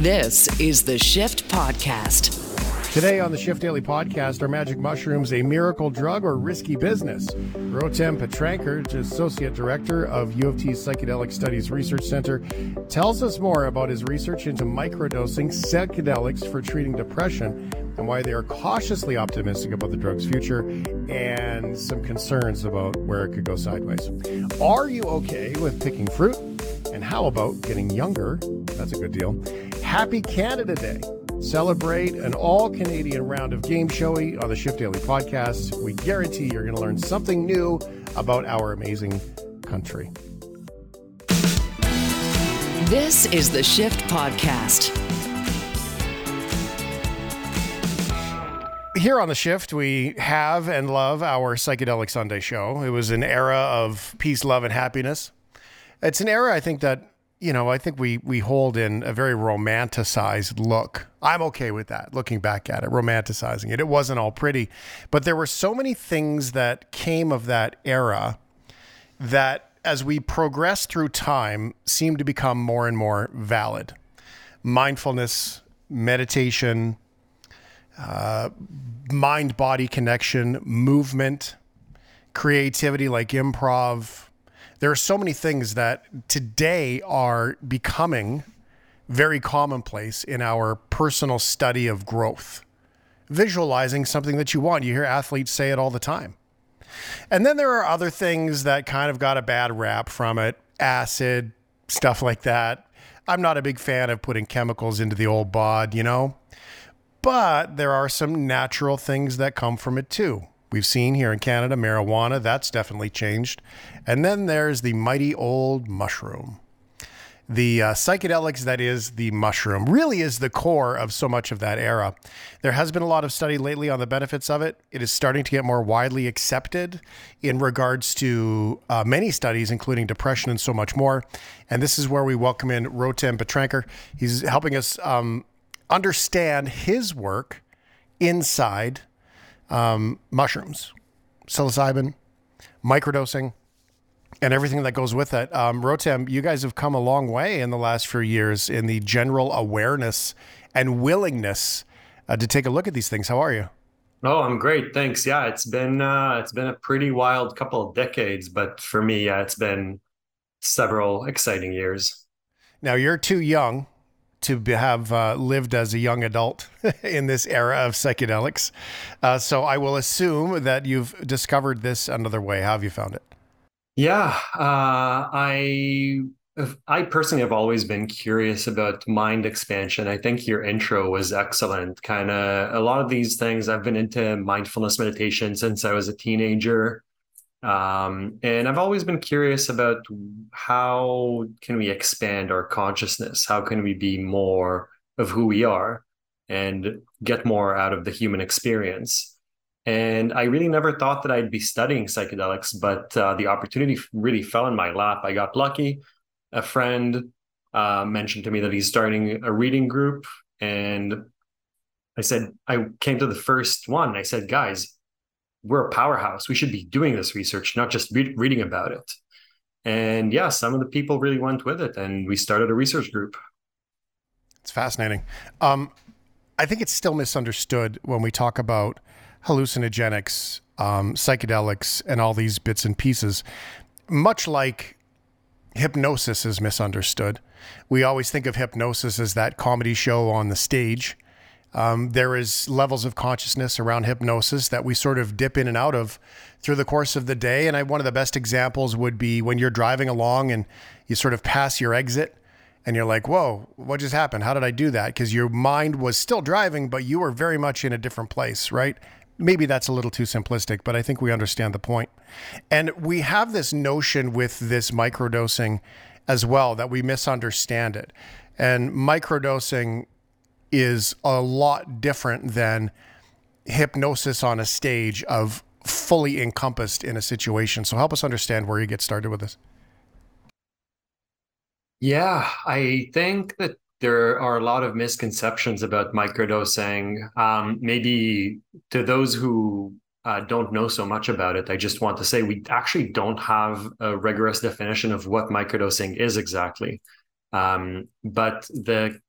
This is the Shift Podcast. Today on the Shift Daily Podcast, are magic mushrooms a miracle drug or risky business? Rotem Petranker, Associate Director of U of T's Psychedelic Studies Research Center, tells us more about his research into microdosing psychedelics for treating depression and why they are cautiously optimistic about the drug's future and some concerns about where it could go sideways. Are you okay with picking fruit? And how about getting younger? That's a good deal. Happy Canada Day. Celebrate an all-Canadian round of Game Showy on the Shift Daily Podcast. We guarantee you're going to learn something new about our amazing country. This is the Shift Podcast. Here on The Shift, we have and love our Psychedelic Sunday show. It was an era of peace, love, and happiness. It's an era, I think, that I think we hold in a very romanticized look. I'm okay with that, looking back at it, romanticizing it. It wasn't all pretty, but there were so many things that came of that era that as we progress through time seem to become more and more valid. Mindfulness, meditation, mind-body connection, movement, creativity like improv. There are so many things that today are becoming very commonplace in our personal study of growth. Visualizing something that you want. You hear athletes say it all the time. And then there are other things that kind of got a bad rap from it. Acid, stuff like that. I'm not a big fan of putting chemicals into the old bod, But there are some natural things that come from it too. We've seen here in Canada, marijuana, that's definitely changed. And then there's the mighty old mushroom. The psychedelics, that is the mushroom, really is the core of so much of that era. There has been a lot of study lately on the benefits of it. It is starting to get more widely accepted in regards to many studies, including depression and so much more. And this is where we welcome in Rotem Petranker. He's helping us understand his work inside mushrooms, psilocybin, microdosing, and everything that goes with it. Rotem, you guys have come a long way in the last few years in the general awareness and willingness to take a look at these things. How are you? Oh, I'm great. Thanks. Yeah, it's been a pretty wild couple of decades, but for me, it's been several exciting years. Now, you're too young to have lived as a young adult in this era of psychedelics. So I will assume that you've discovered this another way. How have you found it? Yeah, I personally have always been curious about mind expansion. I think your intro was excellent. Kind of a lot of these things, I've been into mindfulness meditation since I was a teenager. And I've always been curious about how can we expand our consciousness? How can we be more of who we are and get more out of the human experience? And I really never thought that I'd be studying psychedelics, but the opportunity really fell in my lap. I got lucky. A friend mentioned to me that he's starting a reading group. And I came to the first one. I said, guys, we're a powerhouse. We should be doing this research, not just reading about it. And yeah, some of the people really went with it, and we started a research group. It's fascinating. I think it's still misunderstood when we talk about hallucinogenics, psychedelics, and all these bits and pieces. Much like hypnosis is misunderstood. We always think of hypnosis as that comedy show on the stage. There is levels of consciousness around hypnosis that we sort of dip in and out of through the course of the day. And one of the best examples would be when you're driving along and you sort of pass your exit and you're like, whoa, what just happened? How did I do that? Because your mind was still driving, but you were very much in a different place, right? Maybe that's a little too simplistic, but I think we understand the point. And we have this notion with this microdosing as well that we misunderstand it. And microdosing is a lot different than hypnosis on a stage of fully encompassed in a situation. So help us understand where you get started with this. Yeah, I think that there are a lot of misconceptions about microdosing. Maybe to those who don't know so much about it, I just want to say we actually don't have a rigorous definition of what microdosing is exactly. But the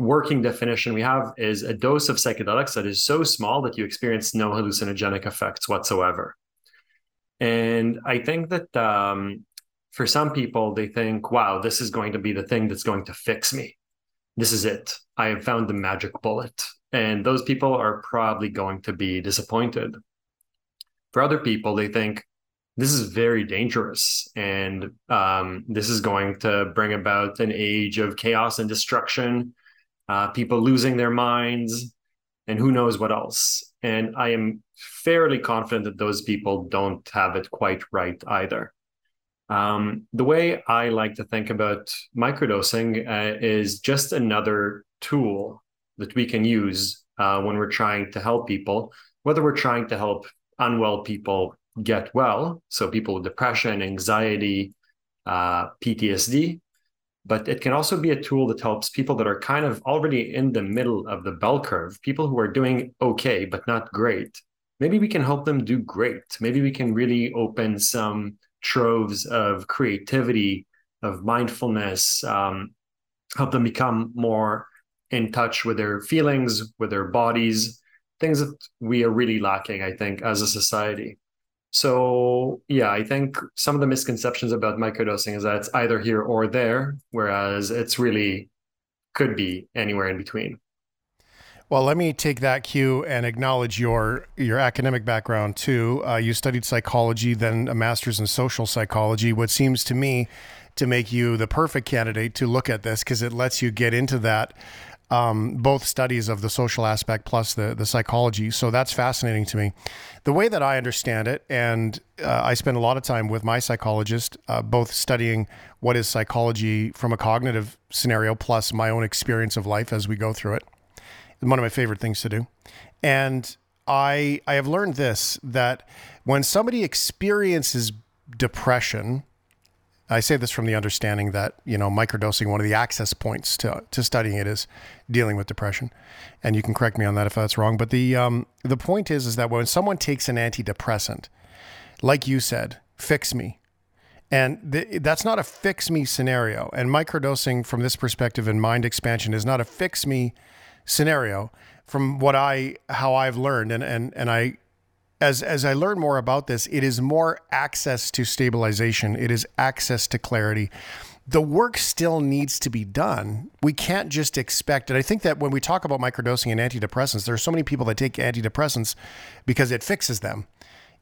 working definition we have is a dose of psychedelics that is so small that you experience no hallucinogenic effects whatsoever. And I think that for some people, they think, wow, this is going to be the thing that's going to fix me. This is it. I have found the magic bullet. And those people are probably going to be disappointed. For other people, they think, this is very dangerous. And this is going to bring about an age of chaos and destruction, people losing their minds, and who knows what else. And I am fairly confident that those people don't have it quite right either. The way I like to think about microdosing is just another tool that we can use when we're trying to help people, whether we're trying to help unwell people get well, so people with depression, anxiety, PTSD, but it can also be a tool that helps people that are kind of already in the middle of the bell curve, people who are doing okay, but not great. Maybe we can help them do great. Maybe we can really open some troves of creativity, of mindfulness, help them become more in touch with their feelings, with their bodies, things that we are really lacking, I think, as a society. So yeah, I think some of the misconceptions about microdosing is that it's either here or there, whereas it's really could be anywhere in between. Well, let me take that cue and acknowledge your academic background too. You studied psychology, then a master's in social psychology, which seems to me to make you the perfect candidate to look at this because it lets you get into that, both studies of the social aspect plus the psychology. So that's fascinating to me. The way that I understand it, and I spend a lot of time with my psychologist, both studying what is psychology from a cognitive scenario plus my own experience of life as we go through it. One of my favorite things to do. And I have learned this, that when somebody experiences depression, I say this from the understanding that, you know, microdosing, one of the access points to studying it is dealing with depression. And you can correct me on that if that's wrong. But the point is that when someone takes an antidepressant, like you said, fix me. And that's not a fix me scenario. And microdosing from this perspective and mind expansion is not a fix me scenario from what I've learned. And I, as I learn more about this, it is more access to stabilization. It is access to clarity. The work still needs to be done. We can't just expect it. I think that when we talk about microdosing and antidepressants, there are so many people that take antidepressants because it fixes them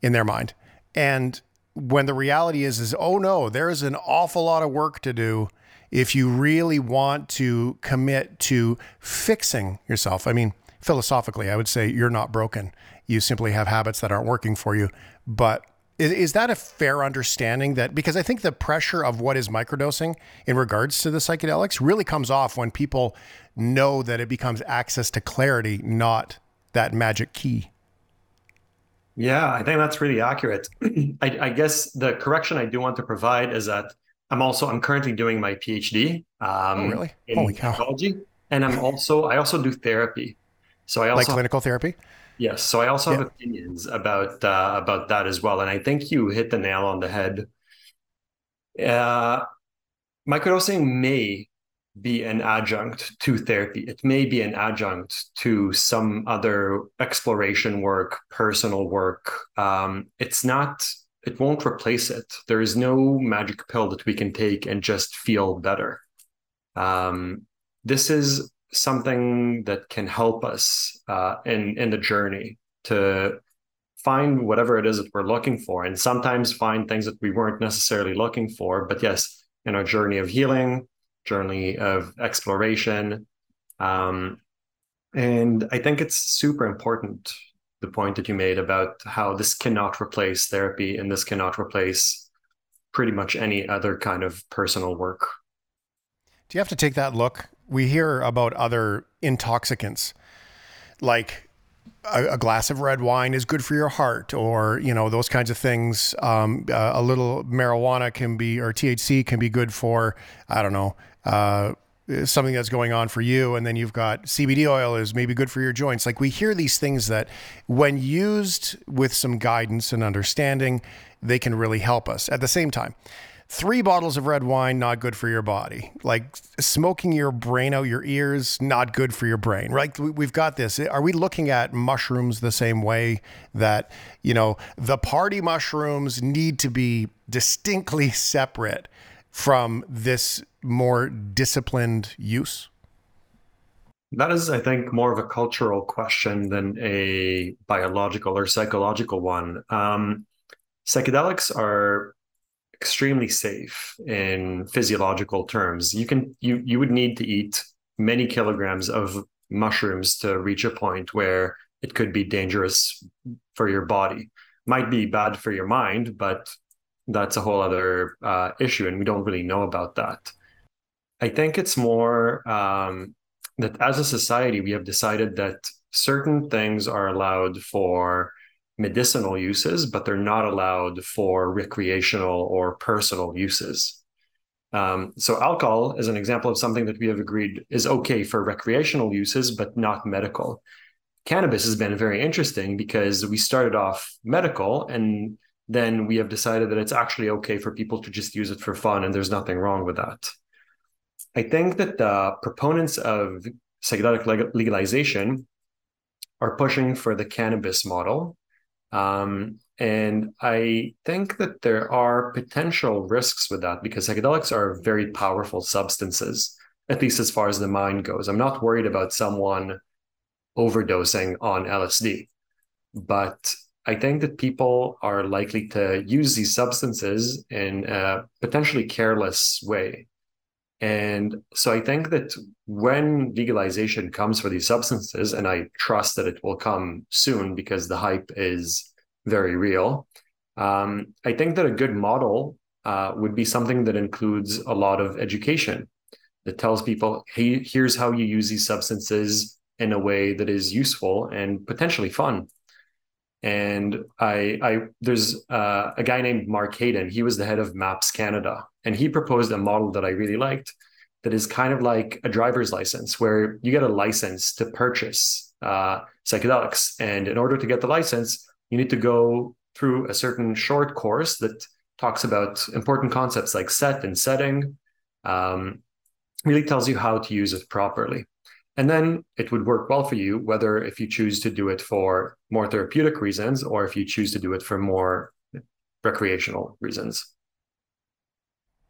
in their mind. And when the reality is, oh no, there is an awful lot of work to do if you really want to commit to fixing yourself. I mean, philosophically, I would say you're not broken. You simply have habits that aren't working for you. But is that a fair understanding? That because I think the pressure of what is microdosing in regards to the psychedelics really comes off when people know that it becomes access to clarity, not that magic key. Yeah, I think that's really accurate. I guess the correction I do want to provide is that I'm currently doing my PhD in psychology, and I also do therapy. So I also like clinical therapy. Yes. So I also have opinions about that as well. And I think you hit the nail on the head. Microdosing may be an adjunct to therapy. It may be an adjunct to some other exploration work, personal work. It won't replace it. There is no magic pill that we can take and just feel better. This is something that can help us in the journey to find whatever it is that we're looking for, and sometimes find things that we weren't necessarily looking for. But yes, in our journey of healing, journey of exploration. And I think it's super important, the point that you made about how this cannot replace therapy and this cannot replace pretty much any other kind of personal work. Do you have to take that look? We hear about other intoxicants, like a glass of red wine is good for your heart, or, you know, those kinds of things. A little marijuana or THC can be good for, I don't know, something that's going on for you. And then you've got CBD oil is maybe good for your joints. Like, we hear these things that when used with some guidance and understanding, they can really help us. At the same time, 3 bottles of red wine, not good for your body. Like smoking your brain out your ears, not good for your brain. Right? We've got this. Are we looking at mushrooms the same way that, you know, the party mushrooms need to be distinctly separate from this more disciplined use? That is, I think, more of a cultural question than a biological or psychological one. Psychedelics are extremely safe in physiological terms. You would need to eat many kilograms of mushrooms to reach a point where it could be dangerous for your body. Might be bad for your mind, but that's a whole other issue, and we don't really know about that. I think it's more... that as a society, we have decided that certain things are allowed for medicinal uses, but they're not allowed for recreational or personal uses. So alcohol is an example of something that we have agreed is okay for recreational uses, but not medical. Cannabis has been very interesting because we started off medical, and then we have decided that it's actually okay for people to just use it for fun, and there's nothing wrong with that. I think that the proponents of psychedelic legalization are pushing for the cannabis model. And I think that there are potential risks with that because psychedelics are very powerful substances, at least as far as the mind goes. I'm not worried about someone overdosing on LSD, but I think that people are likely to use these substances in a potentially careless way. And so I think that when legalization comes for these substances, and I trust that it will come soon because the hype is very real, I think that a good model would be something that includes a lot of education that tells people, hey, here's how you use these substances in a way that is useful and potentially fun. And there's a guy named Mark Hayden. He was the head of Maps Canada, and he proposed a model that I really liked that is kind of like a driver's license where you get a license to purchase psychedelics. And in order to get the license, you need to go through a certain short course that talks about important concepts like set and setting, really tells you how to use it properly. And then it would work well for you, whether if you choose to do it for more therapeutic reasons or if you choose to do it for more recreational reasons.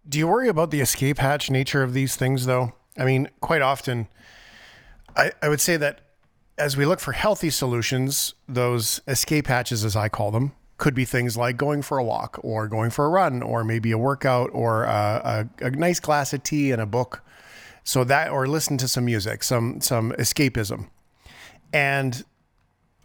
Do you worry about the escape hatch nature of these things, though? I mean, quite often, I would say that as we look for healthy solutions, those escape hatches, as I call them, could be things like going for a walk or going for a run or maybe a workout or a nice glass of tea and a book. So that, or listen to some music, some escapism. And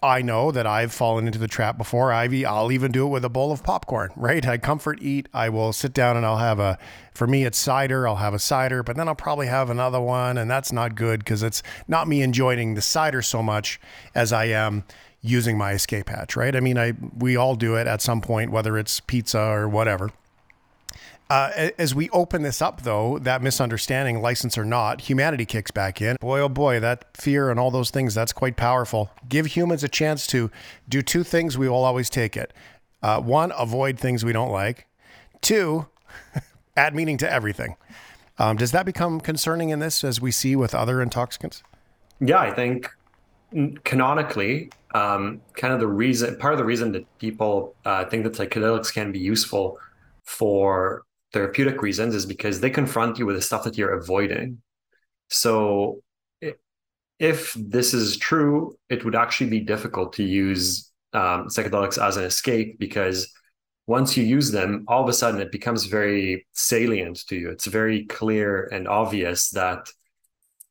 I know that I've fallen into the trap before. I'll even do it with a bowl of popcorn, right? I comfort eat. I will sit down and I'll have for me, it's cider. I'll have a cider, but then I'll probably have another one. And that's not good because it's not me enjoying the cider so much as I am using my escape hatch, right? I mean, we all do it at some point, whether it's pizza or whatever. As we open this up, though, that misunderstanding, license or not, humanity kicks back in. Boy, oh boy, that fear and all those things, that's quite powerful. Give humans a chance to do 2 things, we will always take it. 1, avoid things we don't like. 2, add meaning to everything. Does that become concerning in this, as we see with other intoxicants? Yeah, I think canonically, kind of the reason, part of the reason that people think that psychedelics can be useful for therapeutic reasons is because they confront you with the stuff that you're avoiding. So if this is true, it would actually be difficult to use psychedelics as an escape because once you use them, all of a sudden it becomes very salient to you. It's very clear and obvious that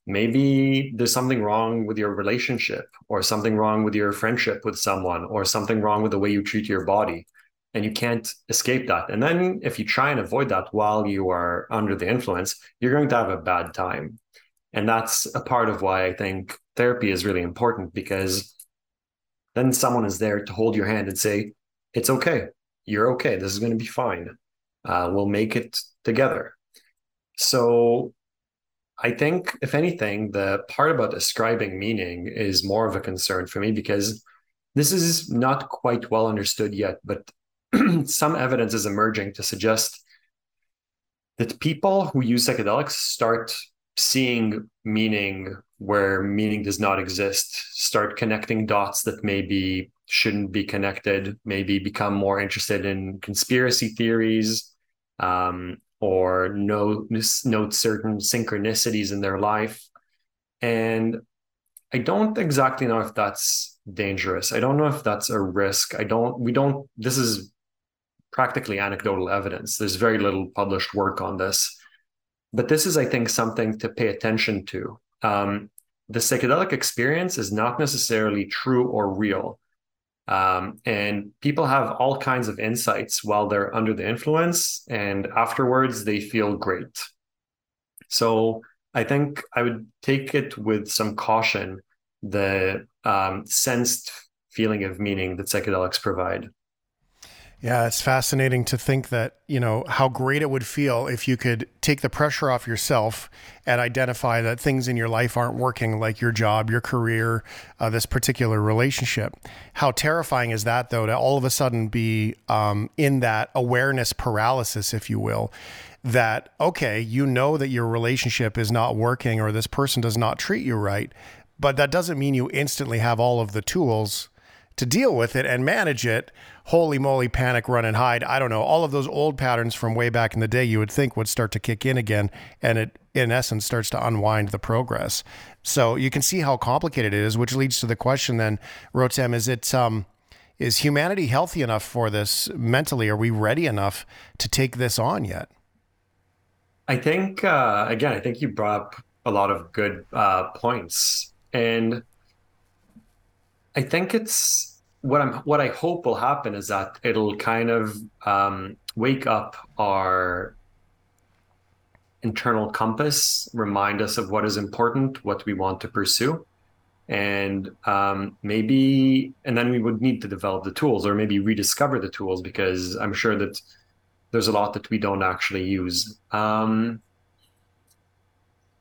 maybe there's something wrong with your relationship or something wrong with your friendship with someone or something wrong with the way you treat your body. And you can't escape that. And then if you try and avoid that while you are under the influence, you're going to have a bad time. And that's a part of why I think therapy is really important, because then someone is there to hold your hand and say, it's okay. You're okay. This is going to be fine. We'll make it together. So I think, if anything, the part about ascribing meaning is more of a concern for me, because this is not quite well understood yet, but some evidence is emerging to suggest that people who use psychedelics start seeing meaning where meaning does not exist, start connecting dots that maybe shouldn't be connected, maybe become more interested in conspiracy theories, or note certain synchronicities in their life. And I don't exactly know if that's dangerous. I don't know if that's a risk. This is practically anecdotal evidence. There's very little published work on this, but this is, I think, something to pay attention to. The psychedelic experience is not necessarily true or real. And people have all kinds of insights while they're under the influence, and afterwards they feel great. So I think I would take it with some caution, the sensed feeling of meaning that psychedelics provide. Yeah, it's fascinating to think that, you know, how great it would feel if you could take the pressure off yourself and identify that things in your life aren't working, like your job, your career, this particular relationship. How terrifying is that, though, to all of a sudden be in that awareness paralysis, if you will, that, okay, you know that your relationship is not working or this person does not treat you right, but that doesn't mean you instantly have all of the tools to deal with it and manage it. Holy moly, panic, run and hide. I don't know. All of those old patterns from way back in the day you would think would start to kick in again. And it, in essence, starts to unwind the progress. So you can see how complicated it is, which leads to the question then, Rotem, is humanity healthy enough for this mentally? Are we ready enough to take this on yet? I think, again, I think you brought up a lot of good points. And I think it's what I hope will happen is that it'll kind of wake up our internal compass, remind us of what is important, what we want to pursue, and then we would need to develop the tools, or maybe rediscover the tools, because I'm sure that there's a lot that we don't actually use. That's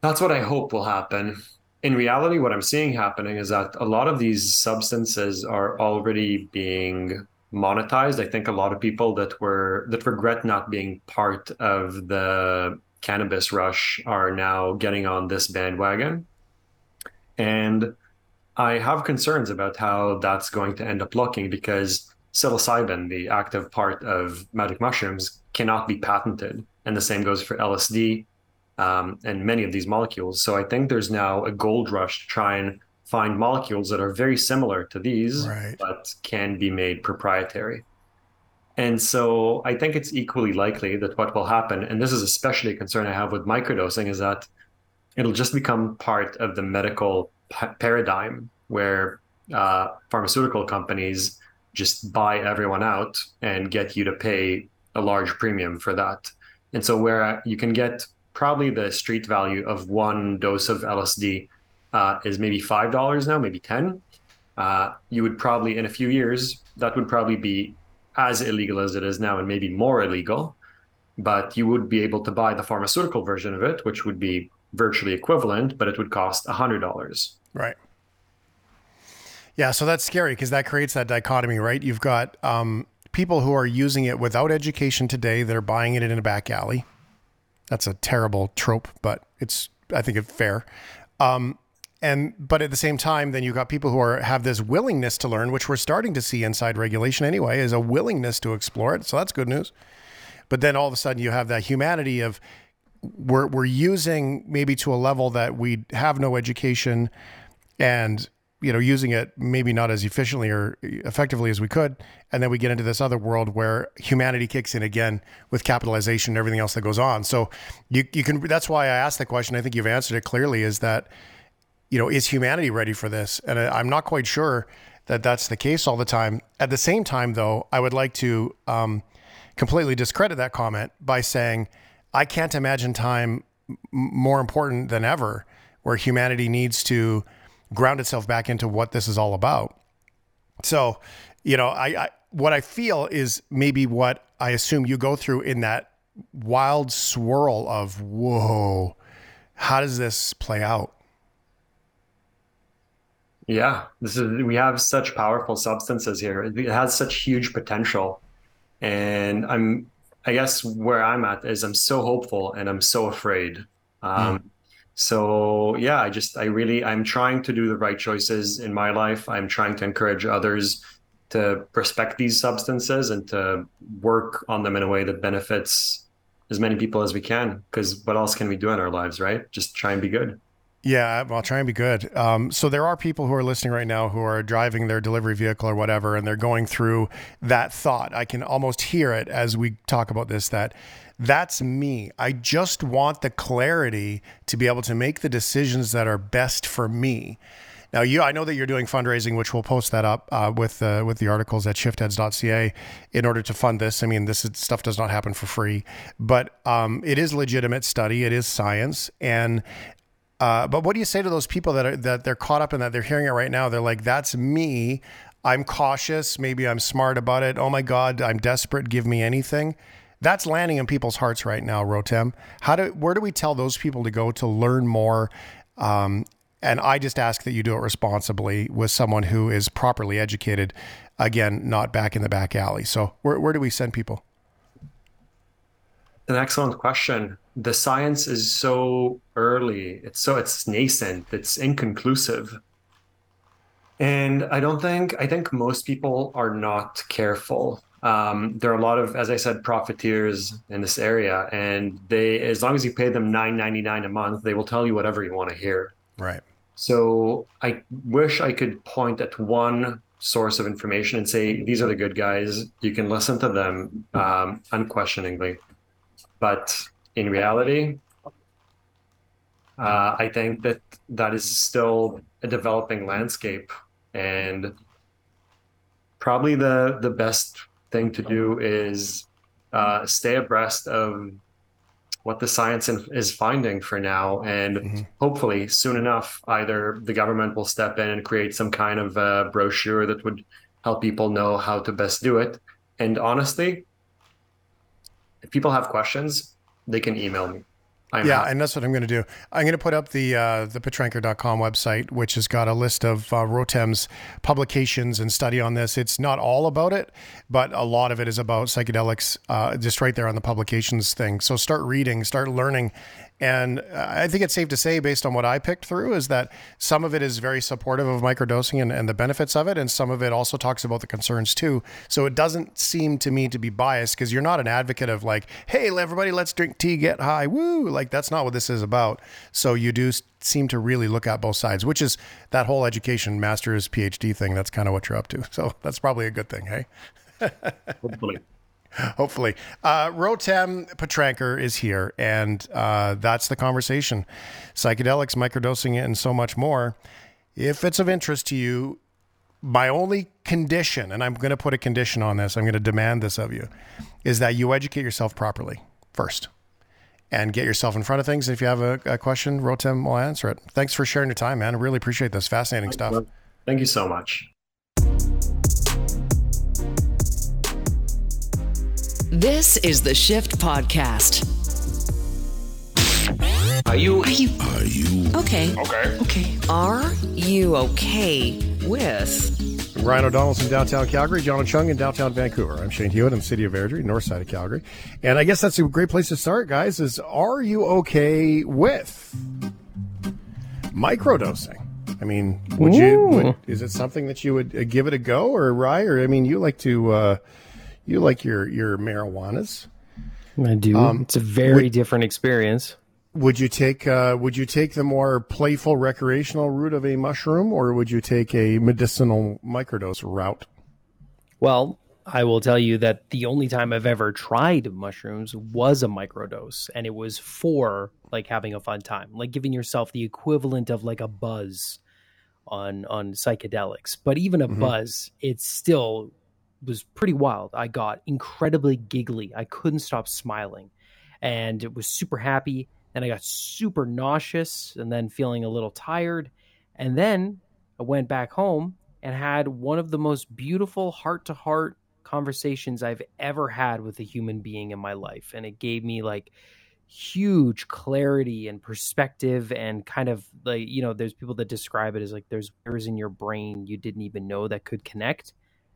what I hope will happen. In reality, what I'm seeing happening is that a lot of these substances are already being monetized. I think a lot of people that regret not being part of the cannabis rush are now getting on this bandwagon. And I have concerns about how that's going to end up looking, because psilocybin, the active part of magic mushrooms, cannot be patented. And the same goes for LSD. And many of these molecules. So I think there's now a gold rush to try and find molecules that are very similar to these, right, but can be made proprietary. And so I think it's equally likely that what will happen, and this is especially a concern I have with microdosing, is that it'll just become part of the medical paradigm where pharmaceutical companies just buy everyone out and get you to pay a large premium for that. And so where you can get probably the street value of one dose of LSD is maybe $5 now, maybe $10. You would probably, in a few years, that would probably be as illegal as it is now and maybe more illegal, but you would be able to buy the pharmaceutical version of it, which would be virtually equivalent, but it would cost $100. Right. Yeah, so that's scary because that creates that dichotomy, right? You've got people who are using it without education today that are buying it in a back alley. That's a terrible trope, but I think it's fair. But at the same time, then you got people who have this willingness to learn, which we're starting to see inside regulation anyway, is a willingness to explore it. So that's good news. But then all of a sudden you have that humanity of we're using maybe to a level that we have no education and, you know, using it maybe not as efficiently or effectively as we could. And then we get into this other world where humanity kicks in again with capitalization and everything else that goes on. So you can, that's why I asked the question. I think you've answered it clearly, is that, you know, is humanity ready for this? And I'm not quite sure that that's the case all the time. At the same time, though, I would like to completely discredit that comment by saying, I can't imagine time more important than ever where humanity needs to ground itself back into what this is all about. So, you know, I what I feel is maybe what I assume you go through in that wild swirl of, whoa, how does this play out? Yeah, we have such powerful substances here. It has such huge potential. And I'm I guess where I'm at is I'm so hopeful and I'm so afraid. So yeah, I'm trying to do the right choices in my life. I'm trying to encourage others to respect these substances and to work on them in a way that benefits as many people as we can, because what else can we do in our lives, right? Just try and be good. Yeah, well, try and be good. So there are people who are listening right now who are driving their delivery vehicle or whatever, and they're going through that thought. I can almost hear it as we talk about this, that's me. I just want the clarity to be able to make the decisions that are best for me. Now, I know that you're doing fundraising, which we'll post that up with the articles at shiftheads.ca in order to fund this. I mean, stuff does not happen for free, but it is legitimate study. It is science. And but what do you say to those people that they're caught up in that? They're hearing it right now. They're like, that's me. I'm cautious. Maybe I'm smart about it. Oh my God, I'm desperate. Give me anything. That's landing in people's hearts right now, Rotem. Where do we tell those people to go to learn more? And I just ask that you do it responsibly with someone who is properly educated. Again, not back in the back alley. So where do we send people? An excellent question. The science is so early. It's nascent. It's inconclusive. And I think most people are not careful. There are a lot of, as I said, profiteers in this area, and as long as you pay them $9.99 a month, they will tell you whatever you want to hear. Right. So I wish I could point at one source of information and say, these are the good guys. You can listen to them unquestioningly. But in reality, I think that is still a developing landscape, and probably the best thing to do is stay abreast of what the science is finding for now. And hopefully soon enough, either the government will step in and create some kind of a brochure that would help people know how to best do it. And honestly, if people have questions, they can email me. And that's what I'm going to do. I'm going to put up the Petranker.com website, which has got a list of Rotem's publications and study on this. It's not all about it, but a lot of it is about psychedelics, just right there on the publications thing. So start reading, start learning. And I think it's safe to say, based on what I picked through, is that some of it is very supportive of microdosing and the benefits of it. And some of it also talks about the concerns too. So it doesn't seem to me to be biased, because you're not an advocate of like, hey, everybody, let's drink tea, get high, woo. Like, that's not what this is about. So you do seem to really look at both sides, which is that whole education, master's, PhD thing. That's kind of what you're up to. So that's probably a good thing, hey? Hopefully. Rotem Petranker is here, and that's the conversation. Psychedelics, microdosing, and so much more. If it's of interest to you, my only condition, and I'm going to put a condition on this, I'm going to demand this of you, is that you educate yourself properly first and get yourself in front of things. If you have a question, Rotem will answer it. Thanks for sharing your time, man. I really appreciate this. Fascinating stuff. Thank you so much. This is the Shift Podcast. Are you? Okay. Are you okay with? Ryan O'Donnell's in downtown Calgary, John Chung in downtown Vancouver. I'm Shane Hewitt in the city of Airdrie, north side of Calgary. And I guess that's a great place to start, guys, is are you okay with microdosing? I mean, is it something that you would give it a go, or Ryan? Or, I mean, you like to... you like your marijuanas. I do. It's a very different experience. Would you take the more playful recreational route of a mushroom, or would you take a medicinal microdose route? Well, I will tell you that the only time I've ever tried mushrooms was a microdose, and it was for like having a fun time, like giving yourself the equivalent of like a buzz on psychedelics. But even a buzz, it's still was pretty wild. I got incredibly giggly. I couldn't stop smiling, and it was super happy. And I got super nauseous and then feeling a little tired. And then I went back home and had one of the most beautiful heart-to-heart conversations I've ever had with a human being in my life. And it gave me like huge clarity and perspective, and kind of like, there's people that describe it as like there's wires in your brain you didn't even know that could connect.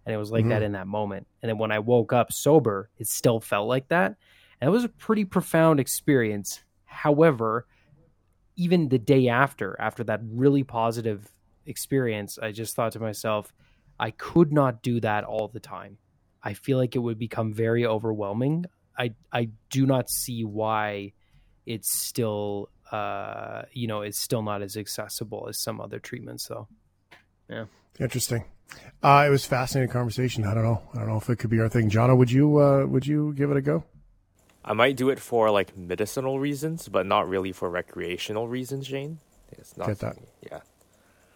And it was like that in that moment. And then when I woke up sober, it still felt like that. And it was a pretty profound experience. However, even the day after that really positive experience, I just thought to myself, I could not do that all the time. I feel like it would become very overwhelming. I do not see why it's still, it's still not as accessible as some other treatments, though. Yeah. Interesting. It was a fascinating conversation. I don't know if it could be our thing. Jono, would you give it a go? I might do it for like medicinal reasons, but not really for recreational reasons, Jane. It's not. Get that. Yeah.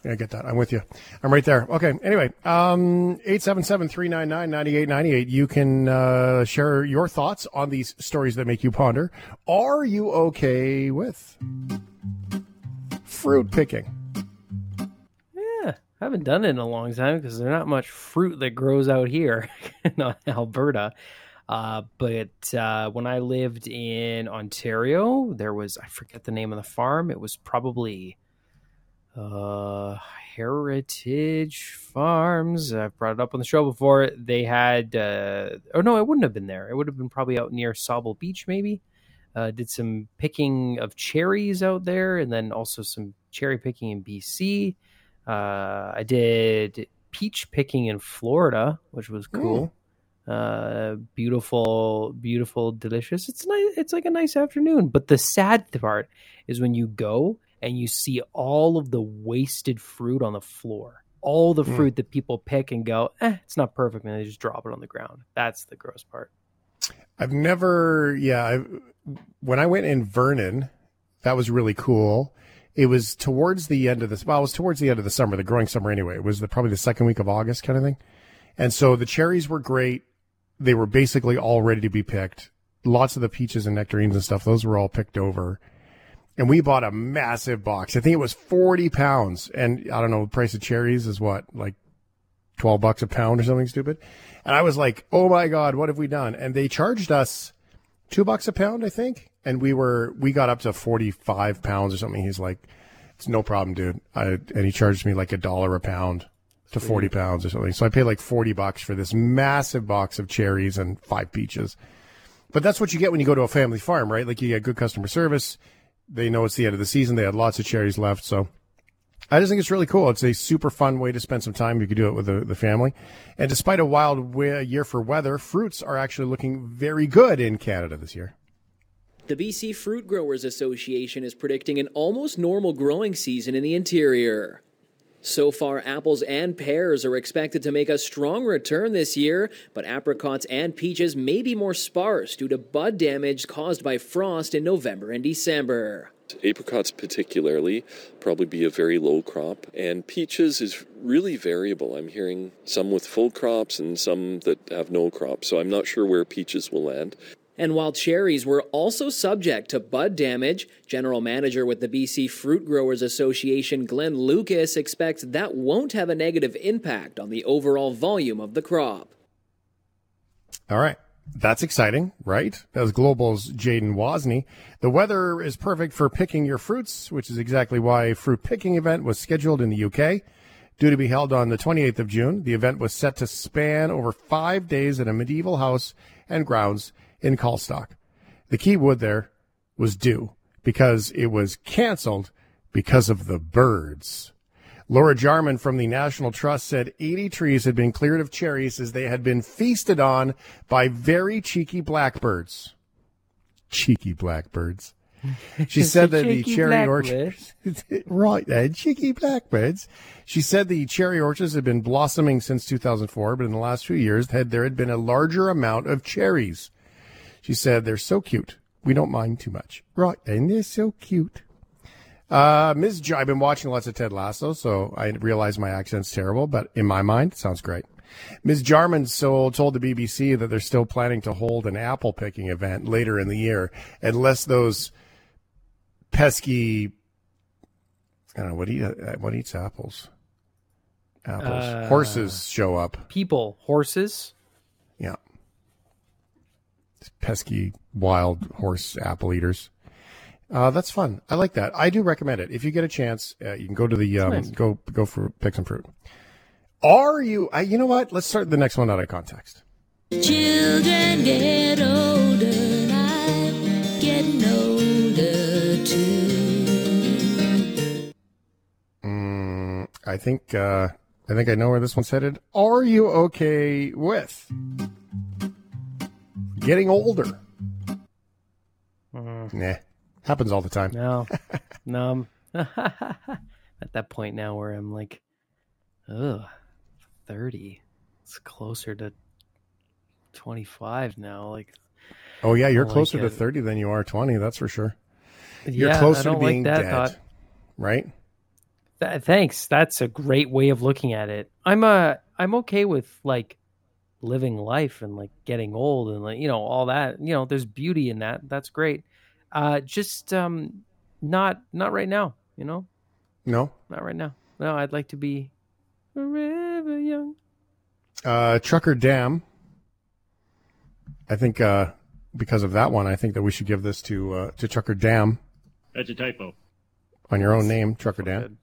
Yeah, I get that. I'm with you. I'm right there. Okay. Anyway, 877-399-9898. You can share your thoughts on these stories that make you ponder. Are you okay with fruit picking? Yeah, I haven't done it in a long time because there's not much fruit that grows out here in Alberta. But when I lived in Ontario, there was, I forget the name of the farm. It was probably... Heritage Farms. I've brought it up on the show before. They had, it wouldn't have been there. It would have been probably out near Sauble Beach, maybe. Did some picking of cherries out there, and then also some cherry picking in BC. I did peach picking in Florida, which was cool. Beautiful, delicious. It's nice. It's like a nice afternoon. But the sad part is when you go and you see all of the wasted fruit on the floor, all the fruit that people pick and go, it's not perfect, and they just drop it on the ground. That's the gross part. When I went in Vernon, that was really cool. It was towards the end of this. Well, it was towards the end of the summer, the growing summer anyway. It was probably the second week of August kind of thing. And so the cherries were great. They were basically all ready to be picked. Lots of the peaches and nectarines and stuff, those were all picked over. And we bought a massive box. I think it was 40 pounds. And I don't know, the price of cherries is what, like $12 a pound or something stupid. And I was like, oh my God, what have we done? And they charged us $2 a pound, I think. And we got up to 45 pounds or something. He's like, it's no problem, dude. And he charged me like $1 a pound to 40 pounds or something. So I paid like $40 for this massive box of cherries and 5 peaches. But that's what you get when you go to a family farm, right? Like you get good customer service. They know it's the end of the season. They had lots of cherries left. So I just think it's really cool. It's a super fun way to spend some time. You could do it with the family. And despite a wild year for weather, fruits are actually looking very good in Canada this year. The BC Fruit Growers Association is predicting an almost normal growing season in the interior. So far, apples and pears are expected to make a strong return this year, but apricots and peaches may be more sparse due to bud damage caused by frost in November and December. Apricots particularly probably be a very low crop, and peaches is really variable. I'm hearing some with full crops and some that have no crops, so I'm not sure where peaches will land. And while cherries were also subject to bud damage, General Manager with the BC Fruit Growers Association, Glenn Lucas, expects that won't have a negative impact on the overall volume of the crop. All right. That's exciting, right? That was Global's Jaden Wozni. The weather is perfect for picking your fruits, which is exactly why a fruit picking event was scheduled in the UK. Due to be held on the 28th of June, the event was set to span over 5 days at a medieval house and grounds in Callstock. The key word there was due, because it was canceled because of the birds. Laura Jarman from the National Trust said 80 trees had been cleared of cherries as they had been feasted on by very cheeky blackbirds. Cheeky blackbirds. She said that the cherry orchards, right, cheeky blackbirds. She said the cherry orchards had been blossoming since 2004, but in the last few years, there had been a larger amount of cherries. She said, they're so cute. We don't mind too much. Right. And they're so cute. I've been watching lots of Ted Lasso, so I realize my accent's terrible, but in my mind, it sounds great. Ms. Jarman told the BBC that they're still planning to hold an apple picking event later in the year, unless those pesky, I don't know, what eats apples? Apples. Horses show up. People. Horses. Yeah. Pesky wild horse apple eaters. That's fun. I like that. I do recommend it. If you get a chance, you can go to the, nice. Go for pick some fruit. Are you, you know what? Let's start the next one out of context. Children get older and I'm getting older too. I think I know where this one's headed. Are you okay with getting older? Nah. Happens all the time. No. At that point now where I'm like, 30. It's closer to 25 now. Like, oh yeah, you're closer to 30 than you are 20. That's for sure. You're closer to being dead, right? Thanks. That's a great way of looking at it. I'm okay with like living life and like getting old and like, you know, all that, you know, there's beauty in that. That's great. Just not right now, you know? No, not right now. No, I'd like to be forever young. Trucker Dam. I think because of that one, I think that we should give this to Trucker Dam. That's a typo. On your own name, Trucker Dam. Good.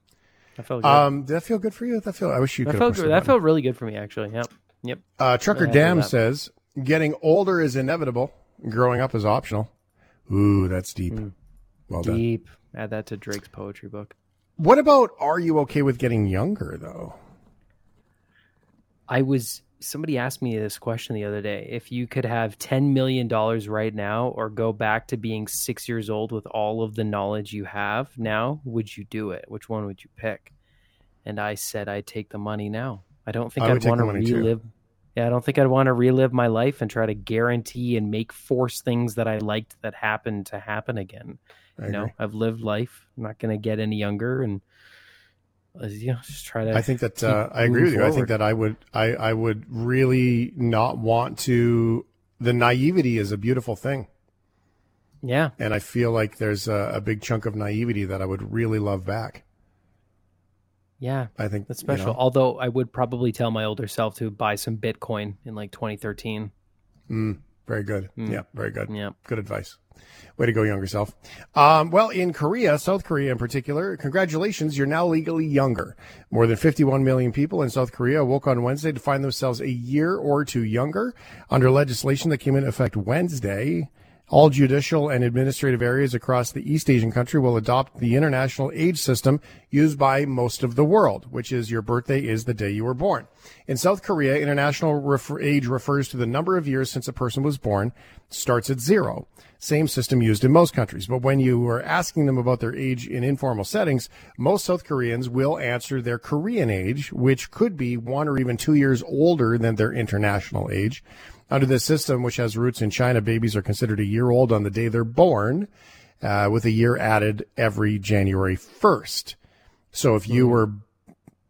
That felt good. Did that feel good for you? I wish you could have pushed that. That felt really good for me, actually. Yep. Trucker Dam says, getting older is inevitable. Growing up is optional. Ooh, that's deep. Well done. Deep. Add that to Drake's poetry book. What about, are you okay with getting younger, though? Somebody asked me this question the other day. If you could have $10 million right now or go back to being 6 years old with all of the knowledge you have now, would you do it? Which one would you pick? And I said, I'd take the money now. I don't think I'd want to relive. Too. Yeah, I don't think I'd want to relive my life and try to guarantee and force things that I liked that happened to happen again. I agree. I've lived life. I'm not going to get any younger and, you know, just try to. I think that I agree with you. Forward. I think that I would really not want to. The naivety is a beautiful thing. Yeah, and I feel like there's a big chunk of naivety that I would really love back. Yeah, I think that's special. You know, although I would probably tell my older self to buy some Bitcoin in like 2013. Very good. Yeah, very good. Yeah, good advice. Way to go, younger self. Well, in Korea, South Korea in particular, congratulations, you're now legally younger. More than 51 million people in South Korea woke on Wednesday to find themselves a year or two younger under legislation that came into effect Wednesday. All judicial and administrative areas across the East Asian country will adopt the international age system used by most of the world, which is your birthday is the day you were born. In South Korea, international age refers to the number of years since a person was born, starts at zero. Same system used in most countries. But when you are asking them about their age in informal settings, most South Koreans will answer their Korean age, which could be 1 or even 2 years older than their international age. Under this system, which has roots in China, babies are considered a year old on the day they're born, with a year added every January 1st. So if you were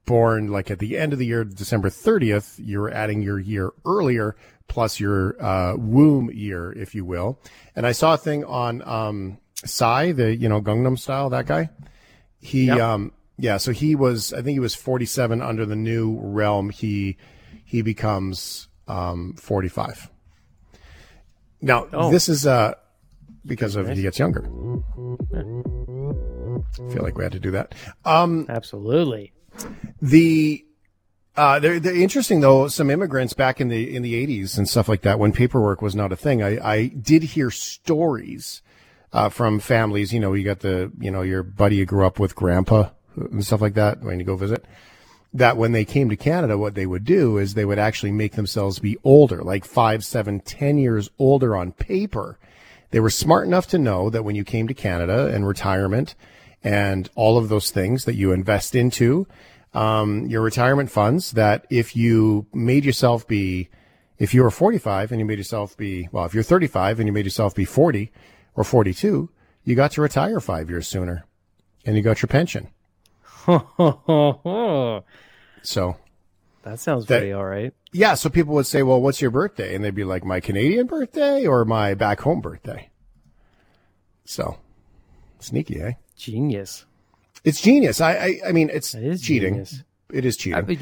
born like at the end of the year, December 30th, you're adding your year earlier plus your womb year, if you will. And I saw a thing on Psy, the, you know, Gangnam Style, that guy. So he was, I think he was 47 under the new realm. He becomes 45. Now, this is because of he gets younger. I feel like we had to do that. Absolutely. They're interesting though. Some immigrants back in the 80s and stuff like that, when paperwork was not a thing, I did hear stories from families. You know, you got your buddy you grew up with, grandpa and stuff like that, when you go visit. That when they came to Canada, what they would do is they would actually make themselves be older, like 5, 7, 10 years older on paper. They were smart enough to know that when you came to Canada and retirement and all of those things that you invest into, your retirement funds, that if you were 45 and you made yourself be, well, if you're 35 and you made yourself be 40 or 42, you got to retire 5 years sooner and you got your pension. So that sounds pretty all right. Yeah. So people would say, well, what's your birthday? And they'd be like, my Canadian birthday or my back home birthday. So sneaky, eh? Genius. It's genius. I mean, it is cheating. Genius. It is cheating. But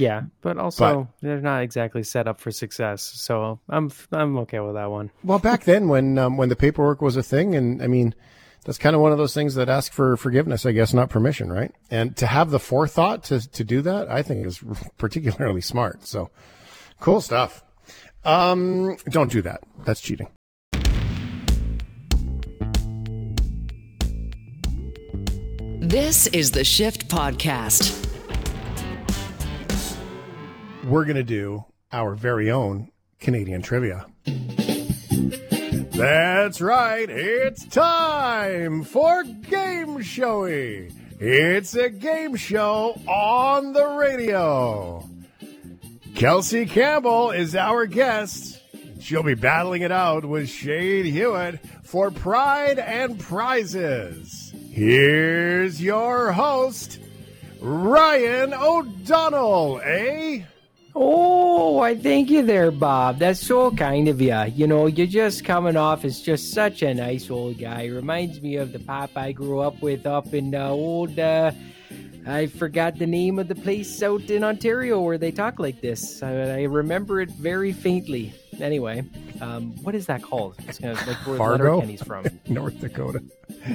they're not exactly set up for success. So I'm okay with that one. Well, back then when the paperwork was a thing, and I mean, that's kind of one of those things that ask for forgiveness, I guess, not permission, right? And to have the forethought to do that, I think is particularly smart. So cool stuff. Don't do that. That's cheating. This is the Shift Podcast. We're going to do our very own Canadian trivia. That's right. It's time for Game Showy. It's a game show on the radio. Kelsey Campbell is our guest. She'll be battling it out with Shade Hewitt for pride and prizes. Here's your host, Ryan O'Donnell, eh? Oh, I thank you there, Bob. That's so kind of you. You know, you're just coming off as just such a nice old guy. Reminds me of the pop I grew up with up in I forgot the name of the place out in Ontario where they talk like this. I remember it very faintly. Anyway, what is that called? It's kind of like where Letterkenny's from. North Dakota.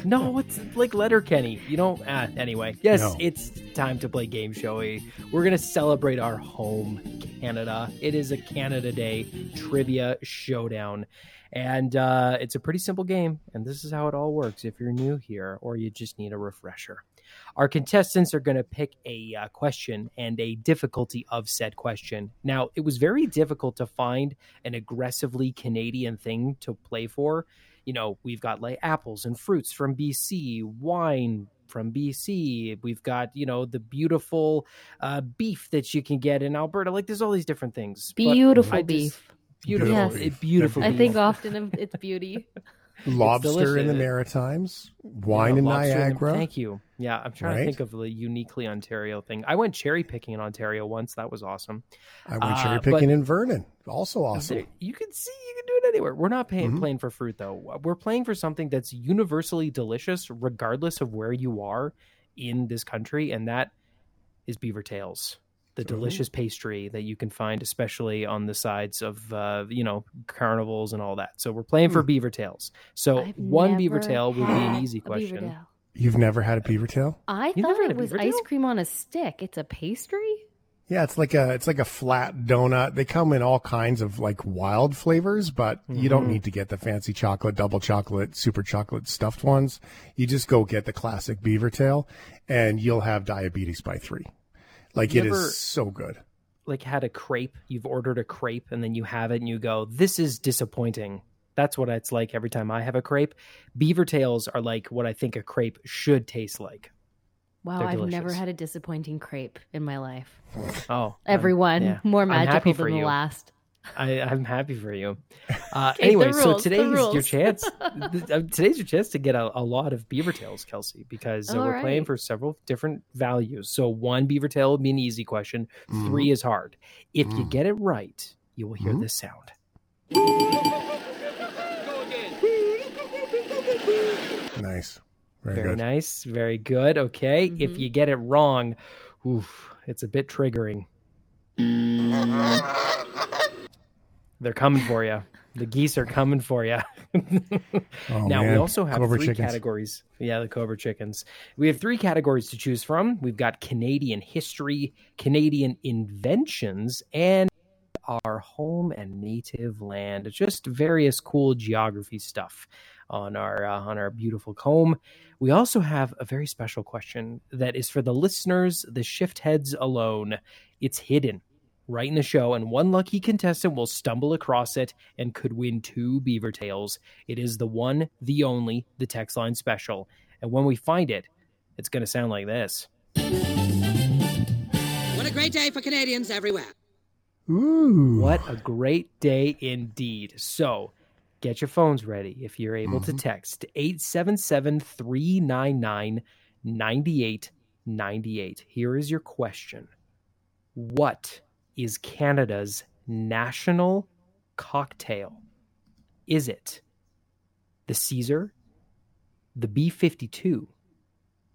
No, it's like Letterkenny. You don't. Anyway, yes, no. It's time to play Game Showy. We're going to celebrate our home, Canada. It is a Canada Day trivia showdown. And it's a pretty simple game. And this is how it all works if you're new here or you just need a refresher. Our contestants are going to pick a question and a difficulty of said question. Now, it was very difficult to find an aggressively Canadian thing to play for. You know, we've got like apples and fruits from BC, wine from BC. We've got, you know, the beautiful beef that you can get in Alberta. Like, there's all these different things. Beautiful beef. Beautiful. Yes. Beautiful. I think often it's beauty. Lobster in the Maritimes, wine in Niagara. Thank you. Yeah, I'm trying to think of the uniquely Ontario thing. I went cherry picking in Ontario once. That was awesome. I went cherry picking in Vernon. Also awesome. You can do it anywhere. We're not playing for fruit, though. We're playing for something that's universally delicious, regardless of where you are in this country, and that is beaver tails. The delicious pastry that you can find, especially on the sides of, carnivals and all that. So we're playing for beaver tails. So one beaver tail would be an easy question. You've never had a beaver tail? I thought it was ice cream on a stick. It's a pastry? Yeah, it's like a flat donut. They come in all kinds of like wild flavors, but you don't need to get the fancy chocolate, double chocolate, super chocolate stuffed ones. You just go get the classic beaver tail and you'll have diabetes by 3. Like, it is so good. Like, had a crepe. You've ordered a crepe, and then you have it, and you go, this is disappointing. That's what it's like every time I have a crepe. Beaver tails are like what I think a crepe should taste like. Wow, I've never had a disappointing crepe in my life. Oh. Everyone, more magical than the last. I'm happy for you. Anyway, so today's your chance. Today's your chance to get a lot of beaver tails, Kelsey, because we're playing for several different values. So one beaver tail would be an easy question. 3 is hard. If you get it right, you will hear this sound. Nice. Very good. Nice. Very good. Okay. If you get it wrong, it's a bit triggering. They're coming for you. The geese are coming for you. We also have cobra 3 chickens. Categories. Yeah, the cobra chickens. We have 3 categories to choose from. We've got Canadian history, Canadian inventions, and our home and native land. Just various cool geography stuff on our beautiful home. We also have a very special question that is for the listeners, the shift heads alone. It's hidden right in the show, and one lucky contestant will stumble across it and could win 2 beaver tails. It is the one, the only, the text line special. And when we find it, it's going to sound like this. What a great day for Canadians everywhere. Ooh. What a great day indeed. So get your phones ready if you're able to text 877-399-9898. Here is your question. What is Canada's national cocktail? Is it the Caesar, the B-52,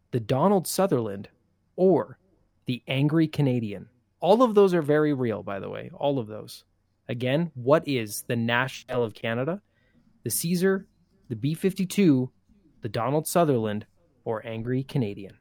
the Donald Sutherland, or the Angry Canadian? All of those are very real, by the way. All of those. Again, what is the national of Canada? The Caesar, the B-52, the Donald Sutherland, or Angry Canadian.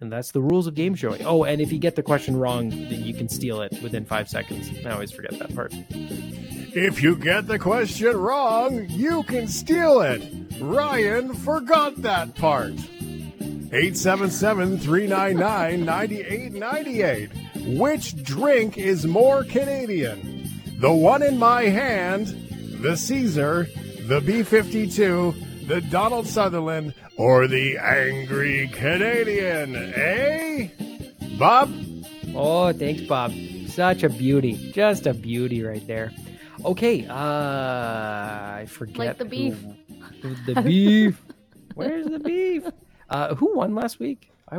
And that's the rules of game showing. Oh, and if you get the question wrong, then you can steal it within 5 seconds. I always forget that part. If you get the question wrong, you can steal it. Ryan forgot that part. 877-399-9898. Which drink is more Canadian? The one in my hand, the Caesar, the B-52, the Donald Sutherland, or the Angry Canadian, eh? Bob? Oh, thanks, Bob. Such a beauty. Just a beauty right there. Okay, I forget. Like the beef. The beef. Where's the beef? Who won last week? I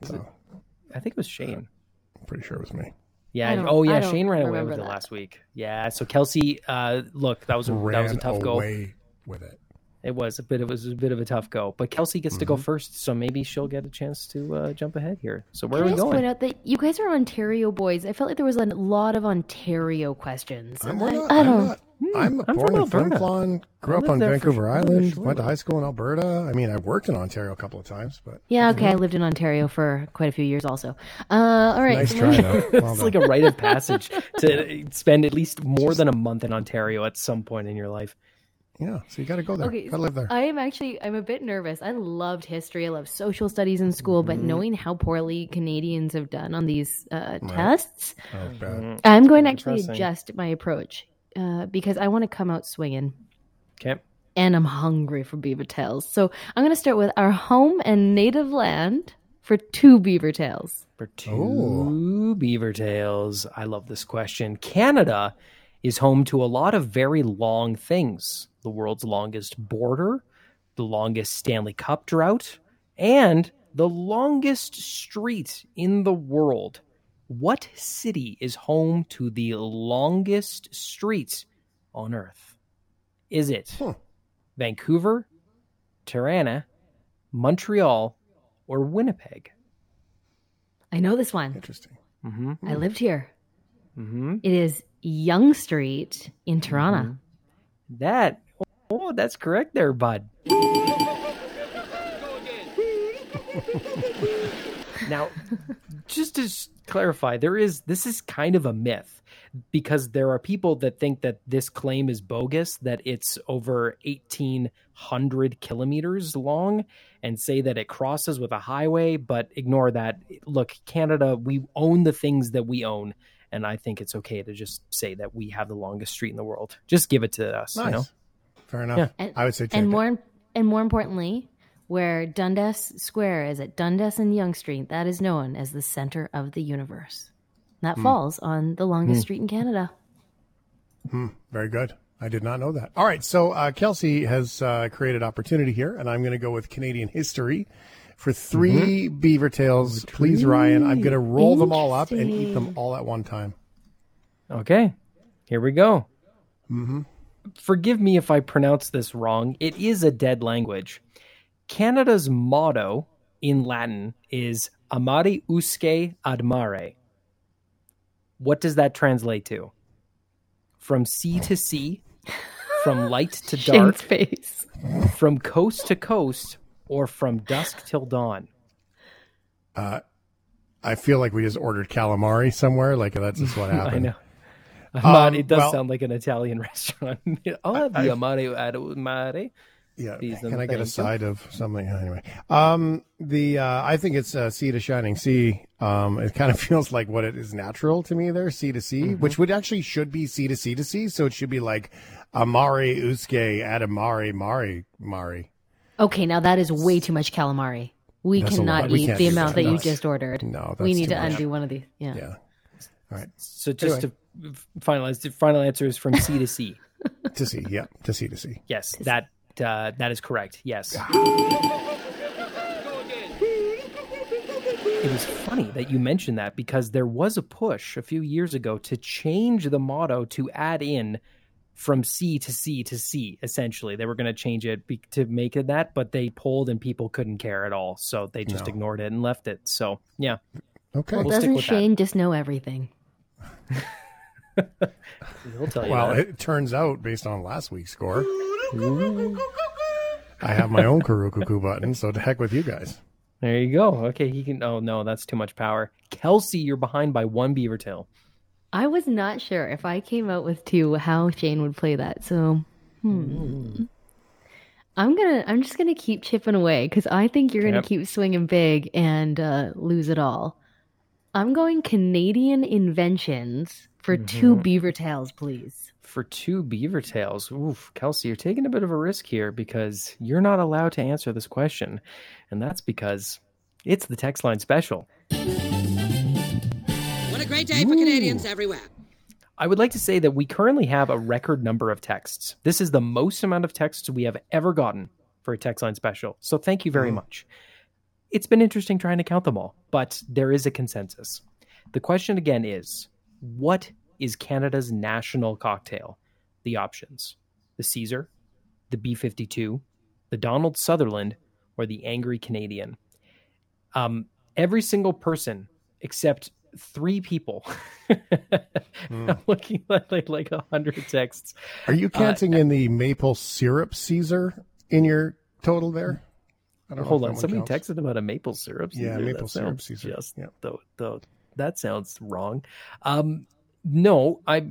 think it was Shane. I'm pretty sure it was me. Yeah. Oh, yeah. Shane ran away with it last week. Yeah. So Kelsey, look, that was a tough go. Away with it. It was a bit of a tough go, but Kelsey gets to go first, so maybe she'll get a chance to jump ahead here. So where are we going? Point out that you guys are Ontario boys. I felt like there was a lot of Ontario questions. I'm born in Flin Flon, grew up on Vancouver Island, went to high school in Alberta. I mean, I worked in Ontario a couple of times, but yeah, okay, I lived in Ontario for quite a few years also. All right, nice try though. Well, it's like a rite of passage to spend at least more than a month in Ontario at some point in your life. Yeah, so you got to go there. Okay, got to live there. I'm a bit nervous. I loved history. I loved social studies in school, but knowing how poorly Canadians have done on these tests, I'm going to actually adjust my approach because I want to come out swinging. Okay. And I'm hungry for beaver tails. So I'm going to start with our home and native land for 2 beaver tails. Beaver tails. I love this question. Canada is home to a lot of very long things. The world's longest border, the longest Stanley Cup drought, and the longest street in the world. What city is home to the longest street on Earth? Is it Vancouver, Toronto, Montreal, or Winnipeg? I know this one. Interesting. Mm-hmm. I lived here. Mm-hmm. It is Yonge Street in Toronto. Mm-hmm. That's correct there, bud. Now, just to clarify, this is kind of a myth because there are people that think that this claim is bogus, that it's over 1,800 kilometers long and say that it crosses with a highway, but ignore that. Look, Canada, we own the things that we own. And I think it's okay to just say that we have the longest street in the world. Just give it to us. Nice. You know? Fair enough. Yeah. I would say take more importantly, where Dundas Square is at Dundas and Yonge Street, that is known as the center of the universe. That falls on the longest street in Canada. Very good. I did not know that. All right. So Kelsey has created opportunity here, and I'm going to go with Canadian history for 3 beaver tails. Please, Ryan, I'm going to roll them all up and eat them all at one time. Okay, here we go. Forgive me if I pronounce this wrong. It is a dead language. Canada's motto in Latin is Amari Usque Ad Mare. What does that translate to? From sea to sea, from light to dark, face. From coast to coast, or from dusk till dawn? I feel like we just ordered calamari somewhere. Like, that's just what happened. I know. Amari does sound like an Italian restaurant. I'll have the Amari ad mare. Yeah. Can I get a side of something? Anyway. I think it's Sea to Shining Sea. It kind of feels like what it is natural to me there, Sea to Sea, which would actually should be Sea to Sea to Sea. So it should be like Amari Usque ad Amari Mari. Okay, now that is way too much calamari. That's cannot eat the amount that you just ordered. No, that's we need to undo one of these. Yeah. All right. So just to finalize, the final answer is from sea to sea. To sea, yeah. To sea to sea. Yes, that is correct. Yes. It was funny that you mentioned that because there was a push a few years ago to change the motto to add in from sea to sea to sea, essentially. They were going to change it to make it that, but they polled and people couldn't care at all. So they just ignored it and left it. So, yeah. Okay. Well, doesn't Shane just know everything? He'll tell you. Well, it turns out, based on last week's score, I have my own Kurukuku button, so to heck with you guys. There you go. Okay, he can... Oh, no, that's too much power. Kelsey, you're behind by one beaver tail. I was not sure if I came out with two how Shane would play that, so... I'm just gonna keep chipping away because I think you're gonna keep swinging big and lose it all. I'm going Canadian inventions for two beaver tails, please. For two beaver tails, oof, Kelsey, you're taking a bit of a risk here because you're not allowed to answer this question, and that's because it's the text line special. What a great day for Canadians everywhere. I would like to say that we currently have a record number of texts. This is the most amount of texts we have ever gotten for a text line special. So thank you very much. It's been interesting trying to count them all, but there is a consensus. The question again is, what is Canada's national cocktail? The options: the Caesar, the B-52, the Donald Sutherland, or the Angry Canadian. Every single person except three people I'm looking at like 100 texts. Are you counting in the maple syrup Caesar in your total there? I don't know. Somebody texted about a maple syrup Caesar. Yeah, maple syrup Caesar. Though that sounds wrong. No, I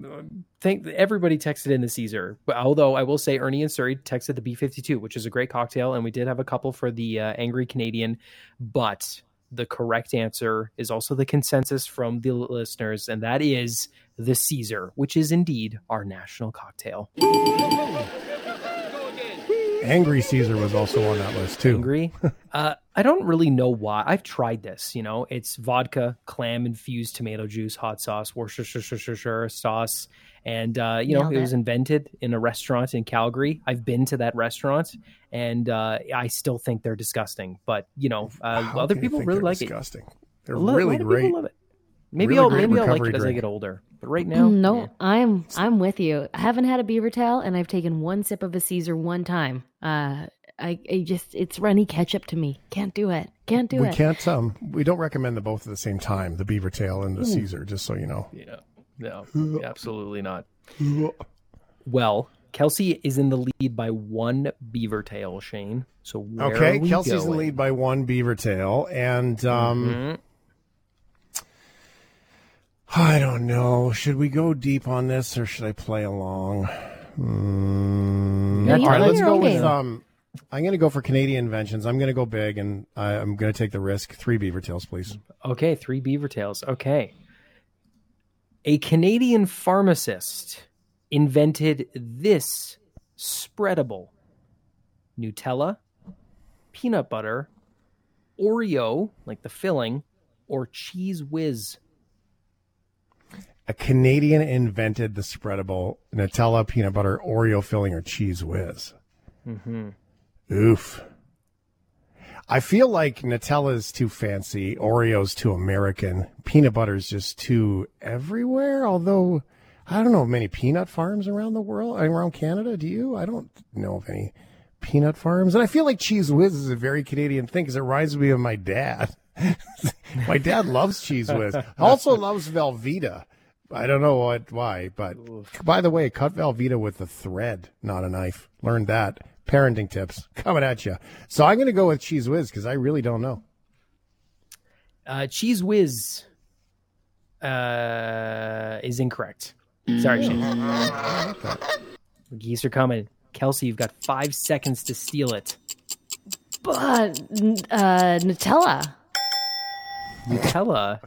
think everybody texted in the Caesar, but although I will say Ernie and Surrey texted the B-52, which is a great cocktail, and we did have a couple for the Angry Canadian, but the correct answer is also the consensus from the listeners, and that is the Caesar, which is indeed our national cocktail. Angry Caesar was also on that list, too. Angry? I don't really know why. I've tried this, you know. It's vodka, clam-infused tomato juice, hot sauce, Worcestershire sauce. And, it was invented in a restaurant in Calgary. I've been to that restaurant, and I still think they're disgusting. But, other people really like disgusting. They're really great. People love it. Maybe I'll like it as I get older. But right now... No, yeah. I'm with you. I haven't had a beaver tail, and I've taken one sip of a Caesar one time. It's runny ketchup to me. Can't do it. We can't... we don't recommend them both at the same time, the beaver tail and the Caesar, just so you know. Yeah. No, absolutely not. Well, Kelsey is in the lead by one beaver tail, Shane. So where are we Kelsey's going? In the lead by one beaver tail, and... I don't know. Should we go deep on this, or should I play along? All right, let's go with... I'm going to go for Canadian inventions. I'm going to go big, and I'm going to take the risk. Three beaver tails, please. Okay, three beaver tails. Okay. A Canadian pharmacist invented this spreadable: Nutella, peanut butter, Oreo, like the filling, or Cheese Whiz. A Canadian invented the spreadable Nutella, peanut butter, Oreo filling, or Cheese Whiz. Oof. I feel like Nutella's too fancy, Oreo's too American, peanut butter's just too everywhere, although I don't know of many peanut farms around the world, around Canada, do you? I don't know of any peanut farms. And I feel like Cheese Whiz is a very Canadian thing because it reminds me of my dad. My dad loves Cheese Whiz. Also loves Velveeta. I don't know why, but by the way, cut Velveeta with a thread, not a knife. Learned that. Parenting tips coming at you. So I'm going to go with Cheese Whiz because I really don't know. Cheese Whiz is incorrect. Sorry, Shane. The geese are coming. Kelsey, you've got 5 seconds to steal it. But Nutella. Nutella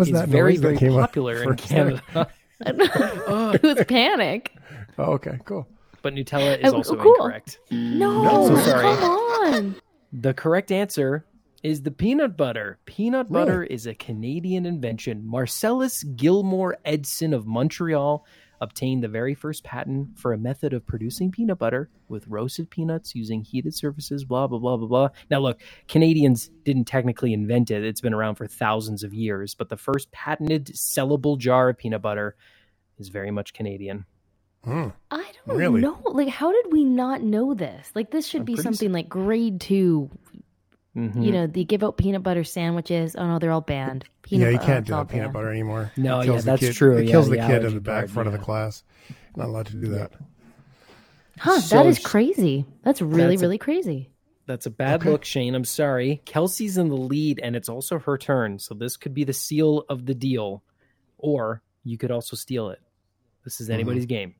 is very, very popular in Canada. It was panic. Oh, okay, cool. But Nutella is also incorrect. No, come on. The correct answer is the peanut butter. Peanut butter is a Canadian invention. Marcellus Gilmore Edson of Montreal obtained the very first patent for a method of producing peanut butter with roasted peanuts using heated surfaces, blah, blah, blah, blah, blah. Now, look, Canadians didn't technically invent it. It's been around for thousands of years, but the first patented sellable jar of peanut butter is very much Canadian. I don't know. Like, how did we not know this? Like, this should be something like grade two. You know, they give out peanut butter sandwiches. Oh, no, they're all banned. Peanut butter, you can't do that peanut butter anymore. No, that's true. It kills the kid in the back front of the class. Not allowed to do that. Huh, so that is crazy. That's really, really crazy. That's a bad look, Shane. I'm sorry. Kelsey's in the lead, and it's also her turn. So this could be the seal of the deal, or you could also steal it. This is anybody's game.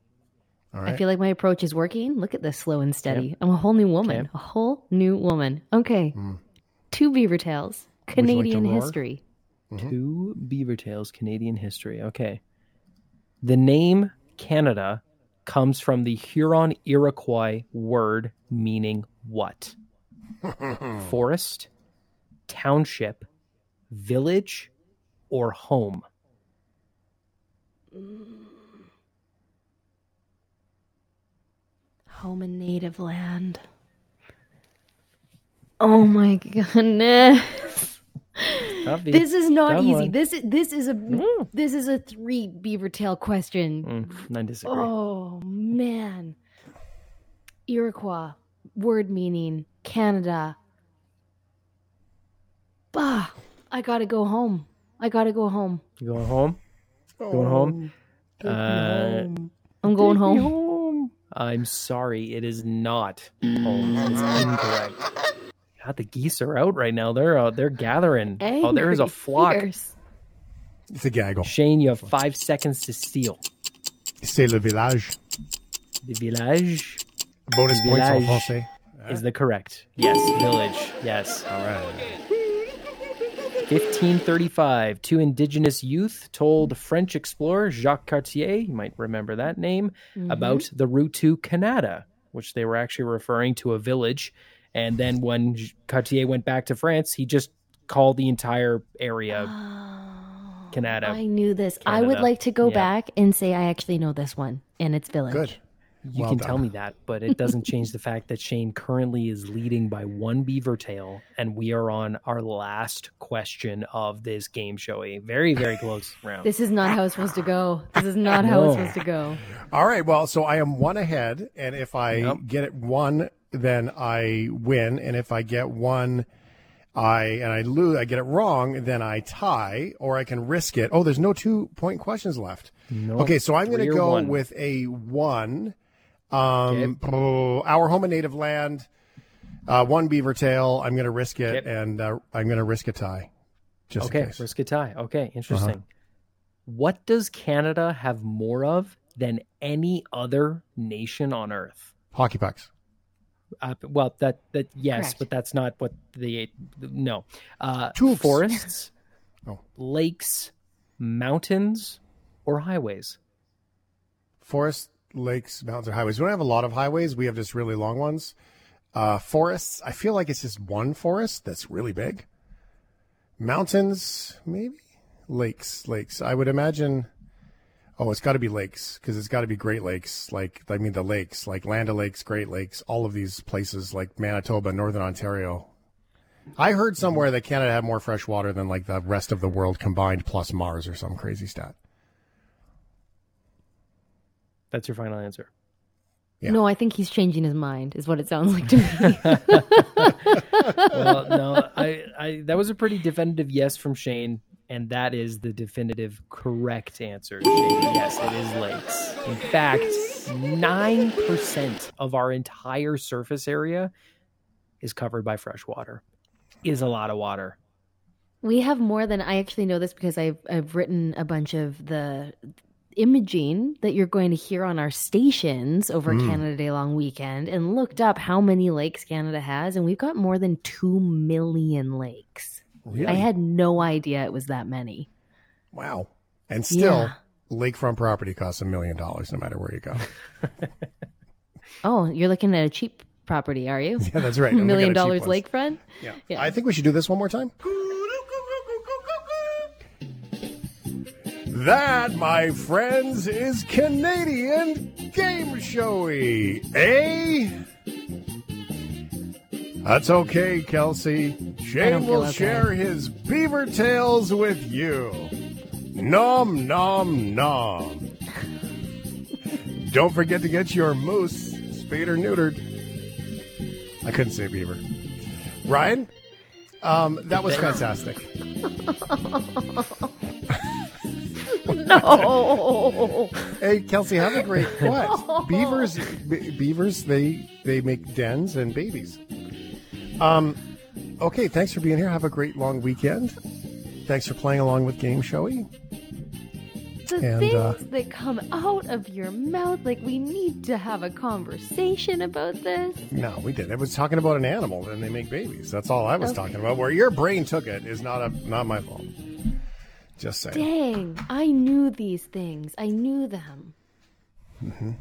All right. I feel like my approach is working. Look at this, slow and steady. Yep. I'm a whole new woman. Okay. A whole new woman. Okay. Mm. Two beaver tails, Canadian history. Mm-hmm. Two beaver tails, Canadian history. Okay. The name Canada comes from the Huron Iroquois word meaning what? Forest, township, village, or home? Home and native land. Oh my goodness. This is not easy. One. This is a three beaver tail question. I disagree. Oh man. Iroquois word meaning Canada. Bah, I gotta go home. You going home? I'm going home. I'm sorry, it is not home. It's incorrect. God, the geese are out right now. They're gathering. Angry, oh, there is a flock. Fierce. It's a gaggle. Shane, you have 5 seconds to steal. C'est le village. The village. Bonus points en français. Is the correct. Yes, village. Yes. All right. 1535, two indigenous youth told French explorer Jacques Cartier, you might remember that name, about the route to Canada, which they were actually referring to a village. And then when Cartier went back to France, he just called the entire area Canada. I knew this. Canada. I would like to go back and say I actually know this one, and it's village. Good. You can tell me that, but it doesn't change the fact that Shane currently is leading by one beaver tail, and we are on our last question of this game show. A very, very close round. This is not how it's supposed to go. All right. Well, so I am one ahead, and if I get it one, then I win. And if I get one, I lose. I get it wrong, then I tie, or I can risk it. Oh, there's no 2-point questions left. Nope. Okay, so I'm going to go with a one. Our home and native land, one beaver tail. I'm going to risk it, and I'm going to risk a tie. Just in case. Risk a tie. Okay, interesting. What does Canada have more of than any other nation on Earth? Hockey pucks. Correct. But that's not what two forests, lakes, mountains, or highways. Forests, lakes, mountains, or highways. We don't have a lot of highways. We have just really long ones. Forests, I feel like it's just one forest that's really big. Mountains, maybe? Lakes. I would imagine... Oh, it's got to be lakes, because it's got to be Great Lakes. The lakes, like Land O'Lakes, Great Lakes, all of these places, like Manitoba, Northern Ontario. I heard somewhere that Canada had more fresh water than, like, the rest of the world combined, plus Mars or some crazy stat. That's your final answer? Yeah. No, I think he's changing his mind, is what it sounds like to me. Well, no, I that was a pretty definitive yes from Shane. And that is the definitive correct answer. Yes, it is lakes. In fact, 9% of our entire surface area is covered by fresh water. Is a lot of water. We have more than, I actually know this because I've written a bunch of the imaging that you're going to hear on our stations over Canada Day long weekend, and looked up how many lakes Canada has, and we've got more than 2 million lakes. Really? I had no idea it was that many. Wow. And still, lakefront property costs $1 million no matter where you go. Oh, you're looking at a cheap property, are you? Yeah, that's right. $1 million lakefront? Yeah. I think we should do this one more time. That, my friends, is Canadian game showy, eh? That's okay, Kelsey. Shane will share his beaver tails with you. Nom, nom, nom. Don't forget to get your moose spayed or neutered. I couldn't say beaver. Ryan, that was fantastic. No. Hey, Kelsey, have a great quest. Beavers, they make dens and babies. Okay, thanks for being here. Have a great long weekend. Thanks for playing along with Game Showy. The things that come out of your mouth, like, we need to have a conversation about this. No, we didn't. I was talking about an animal and they make babies. That's all I was talking about. Where your brain took it is not my fault. Just saying. Dang, I knew these things. I knew them. Mm-hmm.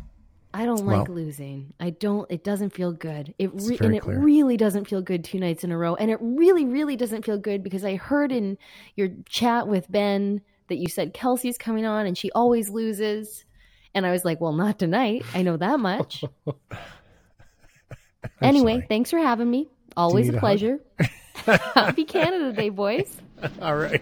I don't like losing. I don't. It doesn't feel good. It really doesn't feel good 2 nights in a row. And it really, really doesn't feel good because I heard in your chat with Ben that you said Kelsey's coming on and she always loses. And I was like, well, not tonight. I know that much. Anyway, Sorry. Thanks for having me. Always a pleasure. Happy Canada Day, boys. All right.